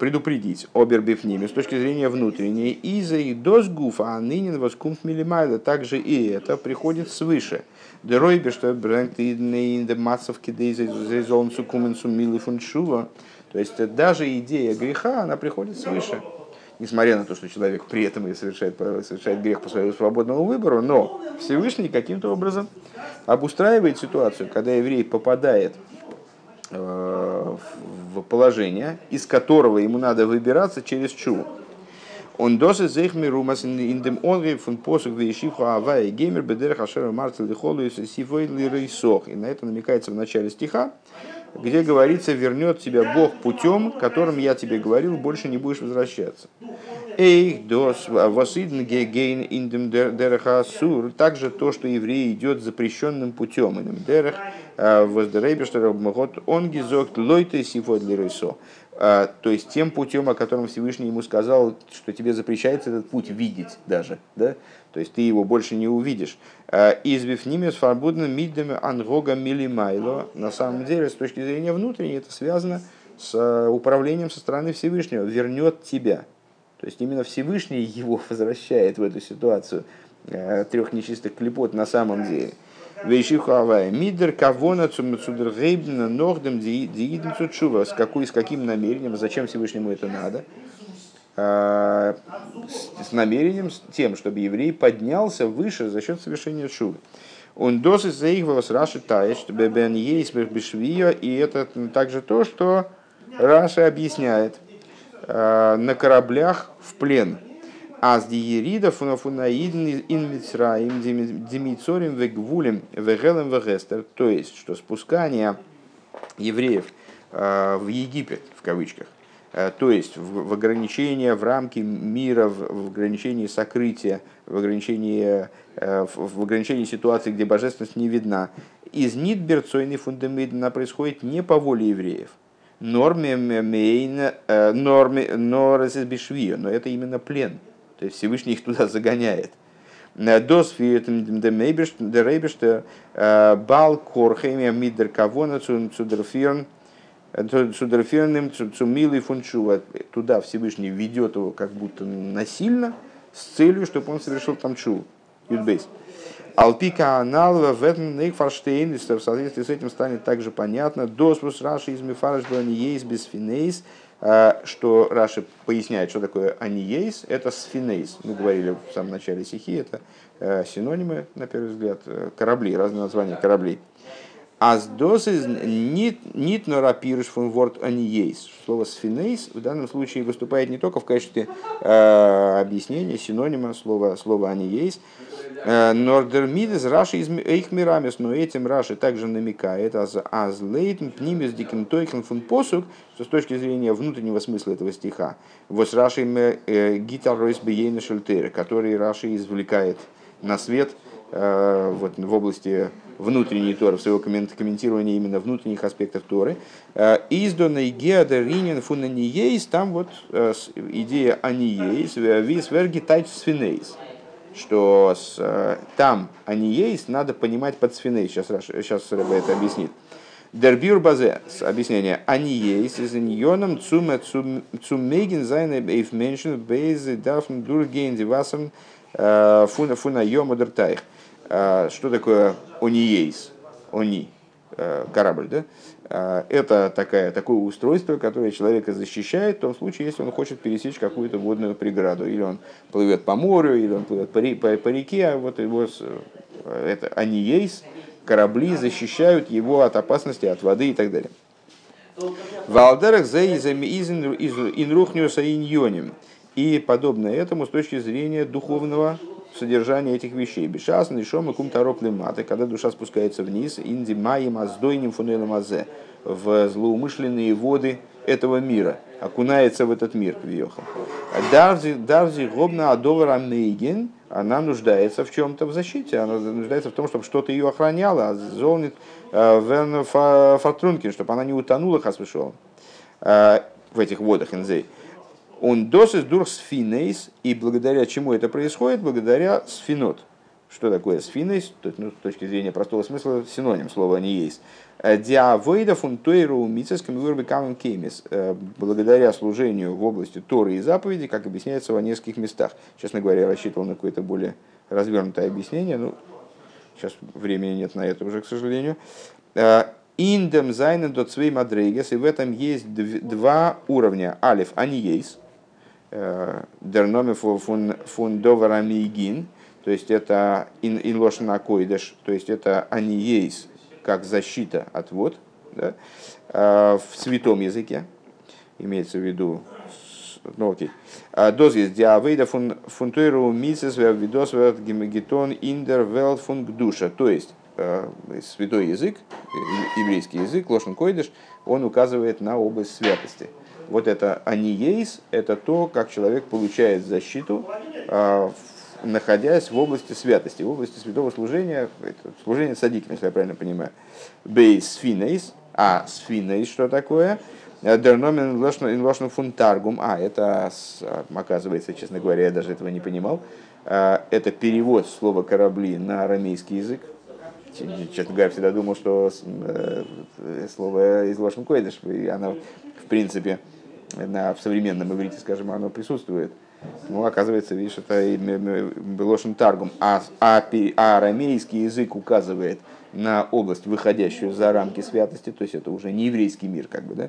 предупредить. Обербифними, с точки зрения внутренней, иза и досгуфа, а нынен воскумф милимайда. Также и это приходит свыше. Деройбе, что брэнк ты нейнде массовки дейзе зейзолн сукумен суммилы фуншува. То есть даже идея греха, она приходит свыше. Несмотря на то, что человек при этом и совершает, совершает грех по своему свободному выбору, но Всевышний каким-то образом обустраивает ситуацию, когда еврей попадает э, в положение, из которого ему надо выбираться через чуву. Он досы зэхмирумас индем онри фун посух вэйшивху авай геймер бедер хашер марцел дихолуис сифой лирейсох. И на это намекается в начале стиха, где говорится: вернет тебя Бог путем, которым я тебе говорил, больше не будешь возвращаться. Эйх дос восидн гейн индем дерахасур. Также то, что еврей идет запрещенным путем, индем дерах воздеребештер обмахот онгизокт лойте сифой лирейсох. То есть тем путем, о котором Всевышний ему сказал, что тебе запрещается этот путь видеть даже, да? То есть ты его больше не увидишь. Избив ними с фарбудным миддами ангога милимайло. На самом деле, с точки зрения внутренней, это связано с управлением со стороны Всевышнего, вернет тебя. То есть именно Всевышний его возвращает в эту ситуацию трех нечистых клепот на самом деле. С, какой, с каким намерением, зачем Всевышнему это надо? С, с намерением, с тем, чтобы еврей поднялся выше за счет совершения шувы. Он досыс за их волос Раши таешь, чтобы бен есть бешвия, и это также то, что Раша объясняет на кораблях в плен. Аз диеридов фунафунаидн инмицраим демицорим вегвулем вегелем вегестер, то есть что спускание евреев в Египет в кавычках, то есть в ограничение, в рамки мира, в ограничении сокрытия, в ограничении, в ограничении ситуации, где божественность не видна, из нидберцойной фундаментна происходит не по воле евреев. Норме мейн норме норес бешвия, но это именно плен, то есть Всевышний их туда загоняет. Туда Всевышний ведет его как будто насильно с целью, чтобы он совершил там чуву. Алпика аналва в этом их фарштейн, в соответствии с этим станет также понятно. Доспус Раши из мифарж до аниейс без финейс, что Раши поясняет, что такое аниейс, это сфинейс. Мы говорили в самом начале сихи, это синонимы, на первый взгляд, корабли, разные названия кораблей. Аздос из нит норапирш фон ворд аниейс. Слово сфинейс в данном случае выступает не только в качестве э, объяснения, синонима слова, слова аниейс. Нордермидес Раши из их мирамис, но этим Раши также намекает азлейтн пнимис диким тойкен фон посук, что с точки зрения внутреннего смысла этого стиха, вос Раши гитаройс биейна шельтера, который Раши извлекает на свет э, вот, в области внутренней Торы, в своего комментирования именно внутренних аспектов Торы. Изданный геодаринен фунаниейс, там вот идея аниейс, вис верги тайч сфинейс, что с, там аниейс надо понимать под сфинейс. Сейчас, сейчас Рыба это объяснит. Дербюр базе, объяснение, аниейс из иньоном цуме цумеген зайне эйфменшен бейзе дафн дургейн девасом фунайо модертайх. Что такое ониейс? Они, корабль, да? Это такая, такое устройство, которое человека защищает в том случае, если он хочет пересечь какую-то водную преграду. Или он плывет по морю, или он плывет по реке, а вот его это ониейс, корабли защищают его от опасности, от воды и так далее. Валдерах зе инрухнюса иньоним. И подобное этому с точки зрения духовного содержание этих вещей. Бешас, нишом и кум тароп лиматы, когда душа спускается вниз, инди маем аздойним фунелем азе, в злоумышленные воды этого мира, окунается в этот мир, квиоха. Дарзи, дарзи гобна адовара мейген, она нуждается в чем-то в защите, она нуждается в том, чтобы что-то ее охраняло, а золнит вен фатрункин, чтобы она не утонула, хасвешол, в этих водах, инзей. Он досыс дур сфинейс, и благодаря чему это происходит? Благодаря сфинот. Что такое сфинейс? Ну, с точки зрения простого смысла, синоним слова не есть. Диавейда фунтуэру мицеским вырбекамом кеймис. Благодаря служению в области Торы и заповеди, как объясняется во нескольких местах. Честно говоря, я рассчитывал на какое-то более развернутое объяснение, но сейчас времени нет на это уже, к сожалению. Индем зайнен до цвей мадрейгес, и в этом есть два уровня. Алиф аниейс, дерноме фон довара мейгин, то есть это инлошна койдеш, то есть это аниейс как защита от вод, да? В святом языке, имеется в виду. Ну, окей. Доз есть диавейда фунтуиру мицес видос гемагетон индер велт фунг душа, то есть святой язык, еврейский язык, лошен койдыш, он указывает на область святости. Вот это аниейс, это то, как человек получает защиту, находясь в области святости, в области святого служения, служения садиком, если я правильно понимаю. Бейс сфинейс, а сфинейс что такое? Дерномен лошен фунтаргум, а это, оказывается, честно говоря, я даже этого не понимал, это перевод слова корабли на арамейский язык. Честно говоря, всегда думал, что слово из Лошен Койдыш, оно, в принципе, на, в современном иврите, скажем, оно присутствует. Ну, оказывается, видишь, это Лошен Таргум. А, а, а арамейский язык указывает на область, выходящую за рамки святости, то есть это уже не еврейский мир, как бы, да.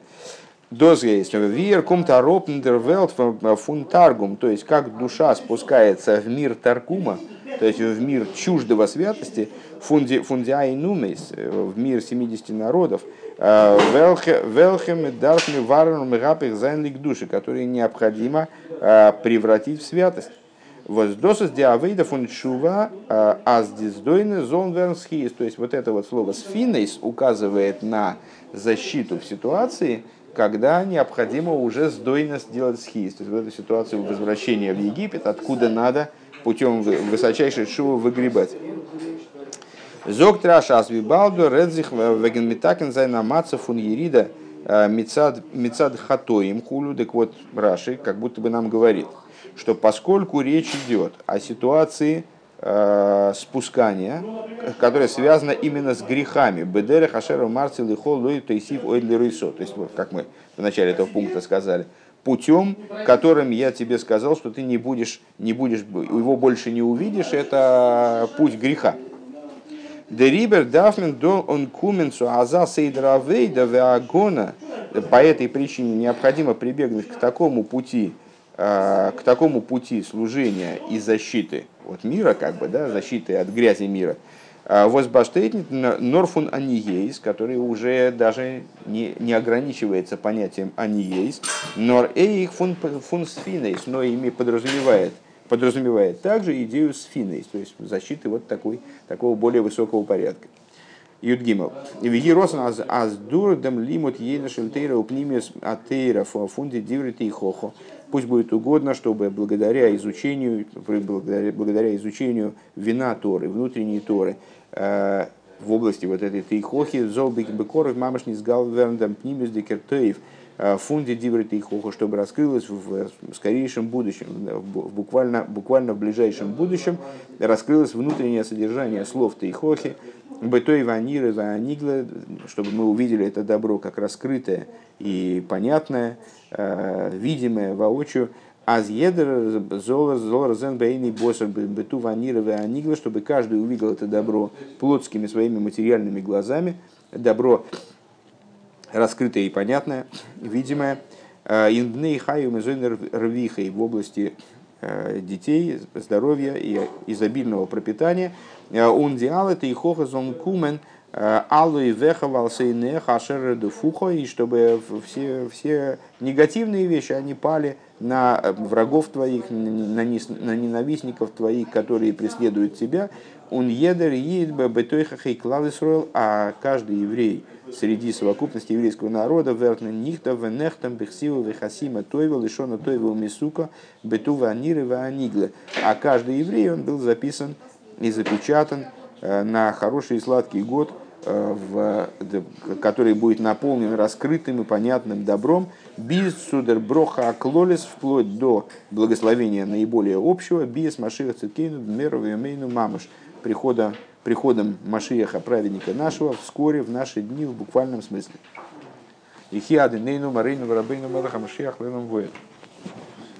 Доз есть вир кум тароп нидервелт фун таргум, то есть как душа спускается в мир таргума, то есть в мир чуждого святости, фунди фундиай нумейс, в мир семидесяти народов, велхем и дархми варнум гапих зайнлик души, которые необходимо превратить в святость. Воздосос диавейда фун шува аздиздойны зон вернсхиис, то есть вот это вот слово сфинейс указывает на защиту в ситуации, когда необходимо уже сдойно сделать схиз. То есть в эту ситуацию возвращения в Египет, откуда надо путем высочайшей шува выгребать. Зогтраша асвибалду редзих вегенмитакен зайнамаца фун ерида мицад хатоим хулю. Так вот, Раши как будто бы нам говорит, что поскольку речь идет о ситуации э, спускания, которая связана именно с грехами, бедере хашеру марцил и хол лой тейсив ойдли рейсо, то есть вот как мы в начале этого пункта сказали, путем, которым я тебе сказал, что ты не будешь, не будешь его больше не увидишь, это путь греха. Дерибер дафмен дол он куменсу аза сейдравейда веагона, по этой причине необходимо прибегнуть к такому пути, к такому пути служения и защиты от мира, как бы, да, защиты от грязи мира, возбаштейтнит норфун аниейс, который уже даже не, не ограничивается понятием аниейс, нор эйх фун, фун сфинейс, но ими подразумевает, подразумевает также идею сфинейс, то есть защиты вот такой, такого более высокого порядка. Юдгимов. Вегирос нас аздурдам лимут ейна шельтейра упнимес атейра фунди диврити и хохо. Пусть будет угодно, чтобы благодаря изучению, благодаря, благодаря изучению вина Торы, внутренней Торы, э, в области вот этой тейхохи, золбик бекоров, мамашни сгал верндам пнимис декертеев, фунди диврит тейхохо, чтобы раскрылось в скорейшем будущем, в буквально, буквально в ближайшем будущем, раскрылось внутреннее содержание слов тейхохи, бытой ваниры ваниглы, чтобы мы увидели это добро как раскрытое и понятное, видимое воочию, азъедер золор золор зен бейни босер быту ваниры ваниглы, чтобы каждый увидел это добро плотскими своими материальными глазами, добро раскрытое и понятное, видимое, индны и хайум изойнер рвихой в области детей, здоровья и изобильного пропитания. И чтобы все, все негативные вещи, они пали на врагов твоих, на ненавистников твоих, которые преследуют тебя. А каждый еврей среди совокупности еврейского народа а каждый еврей он был записан и запечатан на хороший и сладкий год, в, который будет наполнен раскрытым и понятным добром, без судер броха аклолис, вплоть до благословения наиболее общего, без машиха циткейну дмеров имейну мамыш, прихода, приходом Машиаха, праведника нашего, вскоре, в наши дни, в буквальном смысле. Ихиады нейну марейну варабейну мадахамашиях лэном воэд.